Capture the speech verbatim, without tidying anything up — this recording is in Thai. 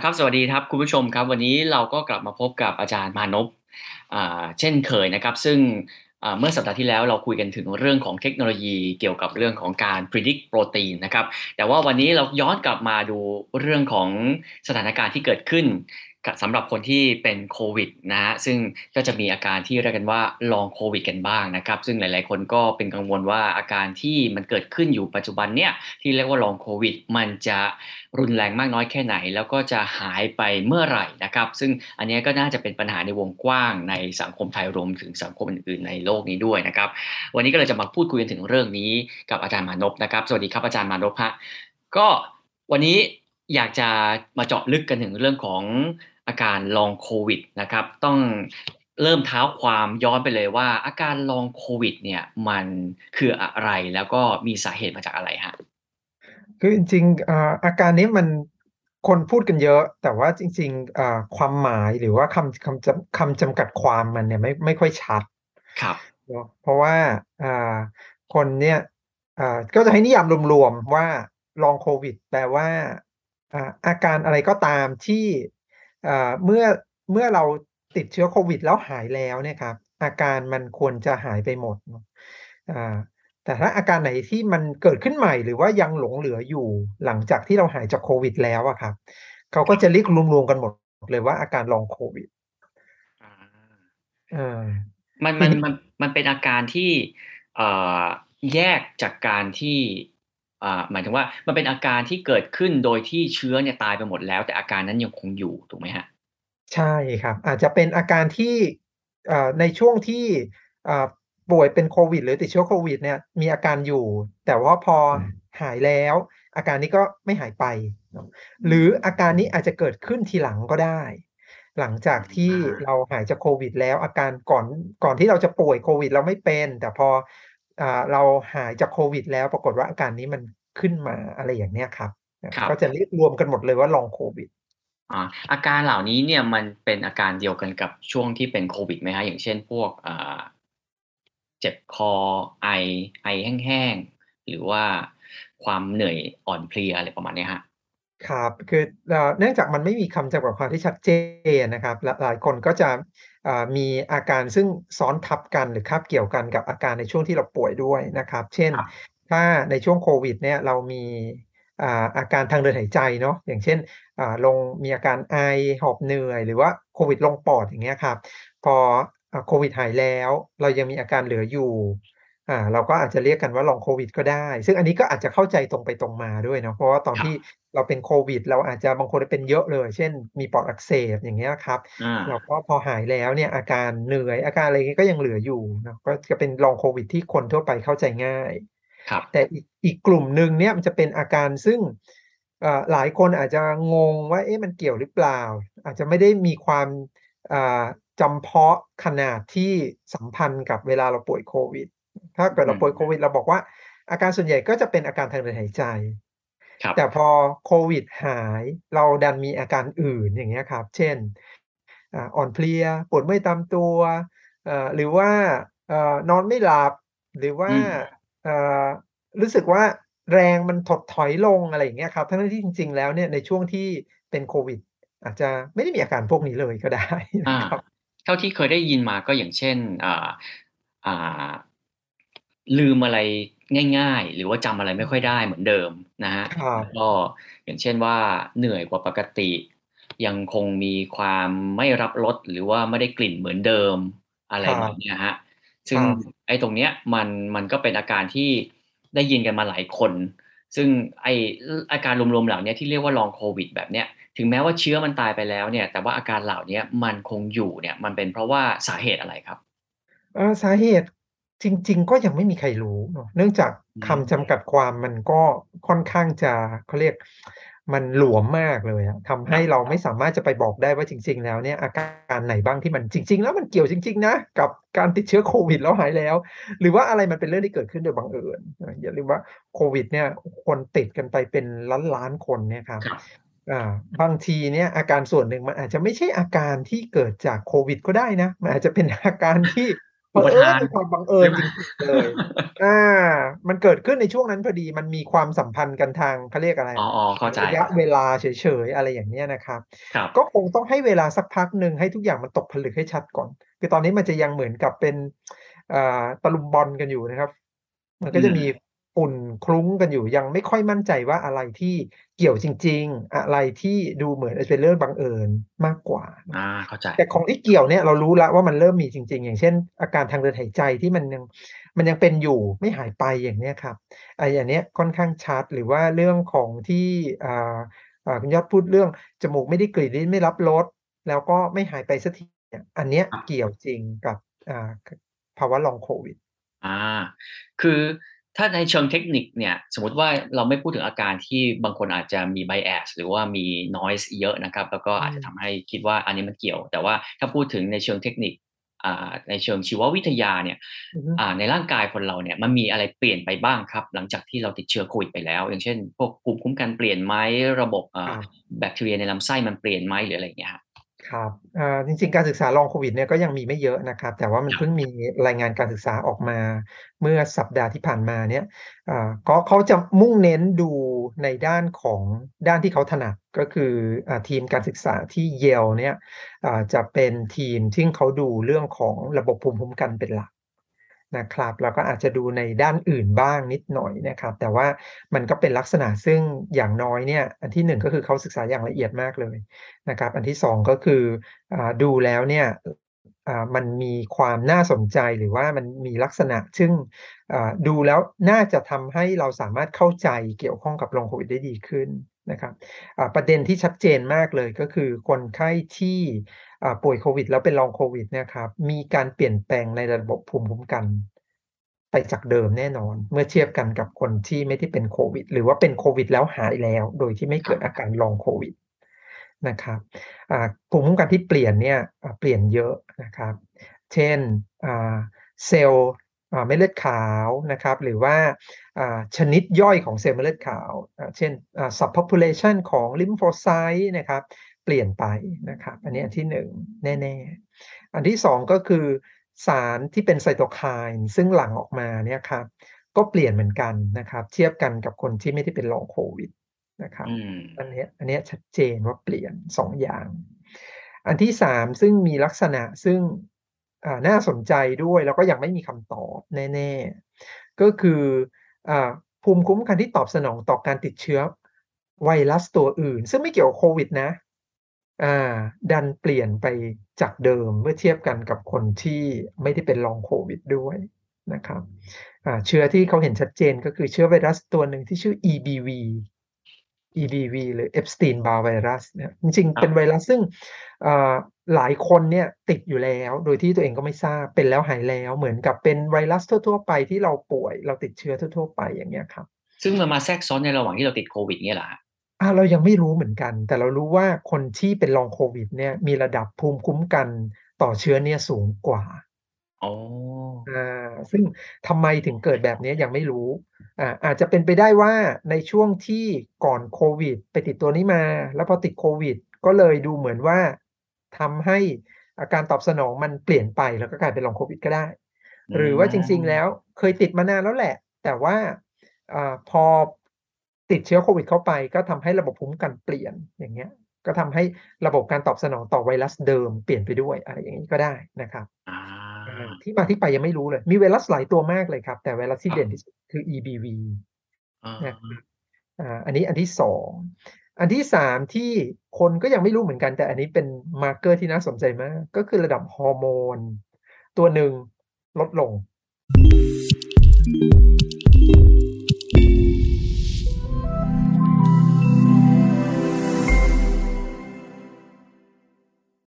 ละครับสวัสดีครับคุณผู้ชมครับวันนี้เราก็กลับมาพบกับอาจารย์มานพเช่นเคยนะครับซึ่งเมื่อสัปดาห์ที่แล้วเราคุยกันถึงเรื่องของเทคโนโลยีเกี่ยวกับเรื่องของการ predict โปรตีนนะครับแต่ว่าวันนี้เราย้อนกลับมาดูเรื่องของสถานการณ์ที่เกิดขึ้นสำหรับคนที่เป็นโควิดนะฮะซึ่งก็จะมีอาการที่เรียกกันว่า Long Covid กันบ้างนะครับซึ่งหลายๆคนก็เป็นกังวลว่าอาการที่มันเกิดขึ้นอยู่ปัจจุบันเนี่ยที่เรียกว่า Long Covid มันจะรุนแรงมากน้อยแค่ไหนแล้วก็จะหายไปเมื่อไหร่นะครับซึ่งอันนี้ก็น่าจะเป็นปัญหาในวงกว้างในสังคมไทยรวมถึงสังคมอื่นๆในโลกนี้ด้วยนะครับวันนี้ก็เลยจะมาพูดคุยกันถึงเรื่องนี้กับอาจารย์มานพนะครับสวัสดีครับอาจารย์มานพฮะก็วันนี้อยากจะมาเจาะลึกกันถึงเรื่องของอาการลองโควิดนะครับต้องเริ่มเท้าความย้อนไปเลยว่าอาการลองโควิดเนี่ยมันคืออะไรแล้วก็มีสาเหตุมาจากอะไรฮะคือจริงๆอาการนี้มันคนพูดกันเยอะแต่ว่าจริงๆความหมายหรือว่าคำคำจำคำจำกัดความมันเนี่ยไม่ไม่ค่อยชัดครับเพราะว่าคนเนี่ยก็จะให้นิยามรวมๆว่าลองโควิดแปลว่าอาการอะไรก็ตามที่เมื่อเมื่อเราติดเชื้อโควิดแล้วหายแล้วเนี่ยครับอาการมันควรจะหายไปหมดแต่ถ้าอาการไหนที่มันเกิดขึ้นใหม่หรือว่ายังหลงเหลืออยู่หลังจากที่เราหายจากโควิดแล้วอะครับเขาก็จะเรียกรวมๆกันหมดเลยว่าอาการลองโควิดมันมันมันมันเป็นอาการที่แยกจากการที่หมายถึงว่ามันเป็นอาการที่เกิดขึ้นโดยที่เชื้อเนี่ยตายไปหมดแล้วแต่อาการนั้นยังคงอยู่ถูกไหมฮะใช่ครับอาจจะเป็นอาการที่ในช่วงที่ป่วยเป็นโควิดหรือติดเชื้อโควิดเนี่ยมีอาการอยู่แต่ว่าพอหายแล้วอาการนี้ก็ไม่หายไปหรืออาการนี้อาจจะเกิดขึ้นทีหลังก็ได้หลังจากที่เราหายจากโควิดแล้วอาการก่อนก่อนที่เราจะป่วยโควิดเราไม่เป็นแต่พอเราหายจากโควิดแล้วปรากฏว่าอาการนี้มันขึ้นมาอะไรอย่างนี้ครับก็จะเรียกรวมกันหมดเลยว่าลองโควิดอาการเหล่านี้เนี่ยมันเป็นอาการเดียวกันกับช่วงที่เป็นโควิดไหมฮะอย่างเช่นพวกเจ็บคอไอไอแห้งๆหรือว่าความเหนื่อยอ่อนเพลียอะไรประมาณนี้ฮะครับคือเนื่องจากมันไม่มีคำจำกัดความที่ชัดเจนนะครับหลายคนก็จะมีอาการซึ่งซ้อนทับกันหรือคาบเกี่ยวกันกับอาการในช่วงที่เราป่วยด้วยนะครับเช่นถ้าในช่วงโควิดเนี่ยเรามีอาการทางเดินหายใจเนาะอย่างเช่นลงมีอาการไอหอบเหนื่อยหรือว่าโควิดลงปอดอย่างเงี้ยครับพอโควิดหายแล้วเรายังมีอาการเหลืออยู่เราก็อาจจะเรียกกันว่าลองโควิดก็ได้ซึ่งอันนี้ก็อาจจะเข้าใจตรงไปตรงมาด้วยเนาะเพราะว่าตอนที่เราเป็นโควิดเราอาจจะบางคนเป็นเยอะเลยเช่นมีปอดอักเสบอย่างเงี้ยครับเราก็พอหายแล้วเนี่ยอาการเหนื่อยอาการอะไรเงี้ยก็ยังเหลืออยู่เนาะก็จะเป็นลองโควิดที่คนทั่วไปเข้าใจง่ายแต่อีกอีกกลุ่มหนึ่งเนี่ยมันจะเป็นอาการซึ่งหลายคนอาจจะงงว่าเอ๊ะมันเกี่ยวหรือเปล่าอาจจะไม่ได้มีความจำเพาะขนาดที่สัมพันธ์กับเวลาเราป่วยโควิดถ้าเกิดเราป่วยโควิดเราบอกว่าอาการส่วนใหญ่ก็จะเป็นอาการทางเดินหายใจแต่พอโควิดหายเราดันมีอาการอื่นอย่างเงี้ยครับเช่นอ่อนเพลียปวดเมื่อยตามตัวหรือว่านอนไม่หลับหรือว่ารู้สึกว่าแรงมันถดถอยลงอะไรอย่างเงี้ยครับทั้งที่จริงๆแล้วเนี่ยในช่วงที่เป็นโควิดอาจจะไม่ได้มีอาการพวกนี้เลยก็ได้นะครับเท่าที่เคยได้ยินมาก็อย่างเช่นลืมอะไรง่ายๆหรือว่าจำอะไรไม่ค่อยได้เหมือนเดิมนะฮะก็อย่างเช่นว่าเหนื่อยกว่าปกติยังคงมีความไม่รับรสหรือว่าไม่ได้กลิ่นเหมือนเดิมอะไรแบบนี้ฮะซึ่งไอ้ตรงเนี้ยมันมันก็เป็นอาการที่ได้ยินกันมาหลายคนซึ่งไอ้อาการรวมๆเหล่านี้ที่เรียกว่าลองโควิดแบบเนี้ยถึงแม้ว่าเชื้อมันตายไปแล้วเนี่ยแต่ว่าอาการเหล่านี้มันคงอยู่เนี่ยมันเป็นเพราะว่าสาเหตุอะไรครับสาเหตุจริงๆก็ยังไม่มีใครรู้เนื่องจากคำจำกัดความมันก็ค่อนข้างจะเขาเรียกมันหลวมมากเลยทำให้เราไม่สามารถจะไปบอกได้ว่าจริงๆแล้วเนี่ยอาการไหนบ้างที่มันจริงๆแล้วมันเกี่ยวจริงๆนะกับการติดเชื้อโควิดแล้วหายแล้วหรือว่าอะไรมันเป็นเรื่องที่เกิดขึ้นโดยบังเอิญอย่าลืมว่าโควิดเนี่ยคนติดกันไปเป็นล้านๆคนเนี่ยครับบางทีเนี่ยอาการส่วนหนึ่งมันอาจจะไม่ใช่อาการที่เกิดจากโควิดก็ได้นะมันอาจจะเป็นอาการที่ บังเอิญเป็นความบังเอิญจริงๆเลยอ่ามันเกิดขึ้นในช่วงนั้นพอดีมันมีความสัมพันธ์กันทางเขาเรียกอะไรอ๋อเข้าใจระยะเวลาเฉยๆอะไรอย่างเนี้ยนะครับก็คงต้องให้เวลาสักพักนึงให้ทุกอย่างมันตกผลึกให้ชัดก่อนคือตอนนี้มันจะยังเหมือนกับเป็นอ่าตะลุมบอลกันอยู่นะครับมันก็จะมีฝุ่นคลุ้งกันอยู่ยังไม่ค่อยมั่นใจว่าอะไรที่เกี่ยวจริงๆอะไรที่ดูเหมือนเป็นเรื่องบังเอิญมากกว่าอ่าเข้าใจแต่ของที่เกี่ยวเนี่ยเรารู้แล้วว่ามันเริ่มมีจริงๆอย่างเช่นอาการทางเดินหายใจที่มันยังมันยังเป็นอยู่ไม่หายไปอย่างเนี้ยครับไอ้อย่างเนี้ยค่อนข้างชัดหรือว่าเรื่องของที่อ่าอ่าคุณยอดพูดเรื่องจมูกไม่ได้กลิ่นลิ้นไม่รับรสแล้วก็ไม่หายไปสักทีอันเนี้ยเกี่ยวจริงกับอ่าภาวะ Long Covid อ่าคือถ้าในเชิงเทคนิคเนี่ยสมมติว่าเราไม่พูดถึงอาการที่บางคนอาจจะมี bias หรือว่ามี noise เยอะนะครับแล้วก็อาจจะทำให้คิดว่าอันนี้มันเกี่ยวแต่ว่าถ้าพูดถึงในเชิงเทคนิคในเชิงชีววิทยาเนี่ย uh-huh. ในร่างกายคนเราเนี่ยมันมีอะไรเปลี่ยนไปบ้างครับหลังจากที่เราติดเชื้อโควิดไปแล้วอย่างเช่นพวกภูมิคุ้มกันเปลี่ยนไหมระบบ uh-huh. แบคทีเรียในลำไส้มันเปลี่ยนไหมหรืออะไรอย่างเงี้ยครับจริงๆการศึกษาลองโควิดเนี่ยก็ยังมีไม่เยอะนะครับแต่ว่ามันเพิ่งมีรายงานการศึกษาออกมาเมื่อสัปดาห์ที่ผ่านมาเนี่ยก็เขาจะมุ่งเน้นดูในด้านของด้านที่เขาถนัดก็คือทีมการศึกษาที่เยลเนี่ยจะเป็นทีมที่เขาดูเรื่องของระบบภูมิคุ้มกันเป็นหลักนะครับแล้วก็อาจจะดูในด้านอื่นบ้างนิดหน่อยนะครับแต่ว่ามันก็เป็นลักษณะซึ่งอย่างน้อยเนี่ยอันที่หนึ่งก็คือเขาศึกษาอย่างละเอียดมากเลยนะครับอันที่สองก็คือดูแล้วเนี่ยมันมีความน่าสนใจหรือว่ามันมีลักษณะซึ่งดูแล้วน่าจะทำให้เราสามารถเข้าใจเกี่ยวข้องกับโรคโควิดได้ดีขึ้นนะครับประเด็นที่ชัดเจนมากเลยก็คือคนไข้ที่ป่วยโควิดแล้วเป็นลองโควิดนะครับมีการเปลี่ยนแปลงในระบบภูมิคุ้มกันไปจากเดิมแน่นอนเมื่อเทียบกันกับคนที่ไม่ได้เป็นโควิดหรือว่าเป็นโควิดแล้วหายแล้วโดยที่ไม่เกิดอาการลองโควิดนะครับภูมิคุ้มกันที่เปลี่ยนเนี่ยเปลี่ยนเยอะนะครับเช่นเซลล์เม็ดเลือดขาวนะครับหรือว่าชนิดย่อยของเซลล์เม็ดเลือดขาวเช่น subpopulation ของลิมโฟไซต์นะครับเปลี่ยนไปนะครับอันนี้อันที่หนึ่งแน่ๆอันที่สองก็คือสารที่เป็นไซโตไคน์ซึ่งหลั่งออกมาเนี่ยครับก็เปลี่ยนเหมือนกันนะครับเทียบกันกับคนที่ไม่ได้เป็นลองโควิดนะครับอันนี้อันนี้ชัดเจนว่าเปลี่ยนสองอย่างอันที่สามซึ่งมีลักษณะซึ่งน่าสนใจด้วยแล้วก็ยังไม่มีคำตอบแน่ๆก็คือภูมิคุ้มกันที่ตอบสนองต่อการติดเชื้อไวรัสตัวอื่นซึ่งไม่เกี่ยวกับโควิดนะดันเปลี่ยนไปจากเดิมเมื่อเทียบกันกับคนที่ไม่ได้เป็นลองโควิดด้วยนะครับเชื้อที่เขาเห็นชัดเจนก็คือเชื้อไวรัสตัวหนึ่งที่ชื่อ อี บี วี อี บี วี หรือ Epstein-Barr virus เนี่ยจริงๆเป็นไวรัสซึ่งหลายคนเนี่ยติดอยู่แล้วโดยที่ตัวเองก็ไม่ทราบเป็นแล้วหายแล้วเหมือนกับเป็นไวรัสทั่วๆไปที่เราป่วยเราติดเชื้อทั่วๆไปอย่างเงี้ยครับซึ่งมันมาแทรกซ้อนในระหว่างที่เราติดโควิดเนี่ยแหละอ่าเรายังไม่รู้เหมือนกันแต่เรารู้ว่าคนที่เป็นลองโควิดเนี่ยมีระดับภูมิคุ้มกันต่อเชื้อเนี่ยสูงกว่าอ๋ออ่าซึ่งทำไมถึงเกิดแบบนี้ยังไม่รู้อ่าอาจจะเป็นไปได้ว่าในช่วงที่ก่อนโควิดไปติดตัวนี้มาแล้วพอติดโควิดก็เลยดูเหมือนว่าทำให้อาการตอบสนองมันเปลี่ยนไปแล้วก็กลายเป็นลองโควิดก็ได้หรือว่าจริงๆแล้วเคยติดมานานแล้วแหละแต่ว่าอ่าพอติดเชื้อโควิดเข้าไปก็ทำให้ระบบภูมิคุ้มกันเปลี่ยนอย่างเงี้ยก็ทำให้ระบบการตอบสนองต่อไวรัสเดิมเปลี่ยนไปด้วยอะไรอย่างนี้ก็ได้นะครับที่มาที่ไปยังไม่รู้เลยมีไวรัสหลายตัวมากเลยครับแต่ไวรัสที่เด่นที่สุดคือ อี บี วี นะครับอันนี้อันที่สองอันที่สามที่คนก็ยังไม่รู้เหมือนกันแต่อันนี้เป็นมาร์เกอร์ที่น่าสนใจมากก็คือระดับฮอร์โมนตัวหนึ่งลดลง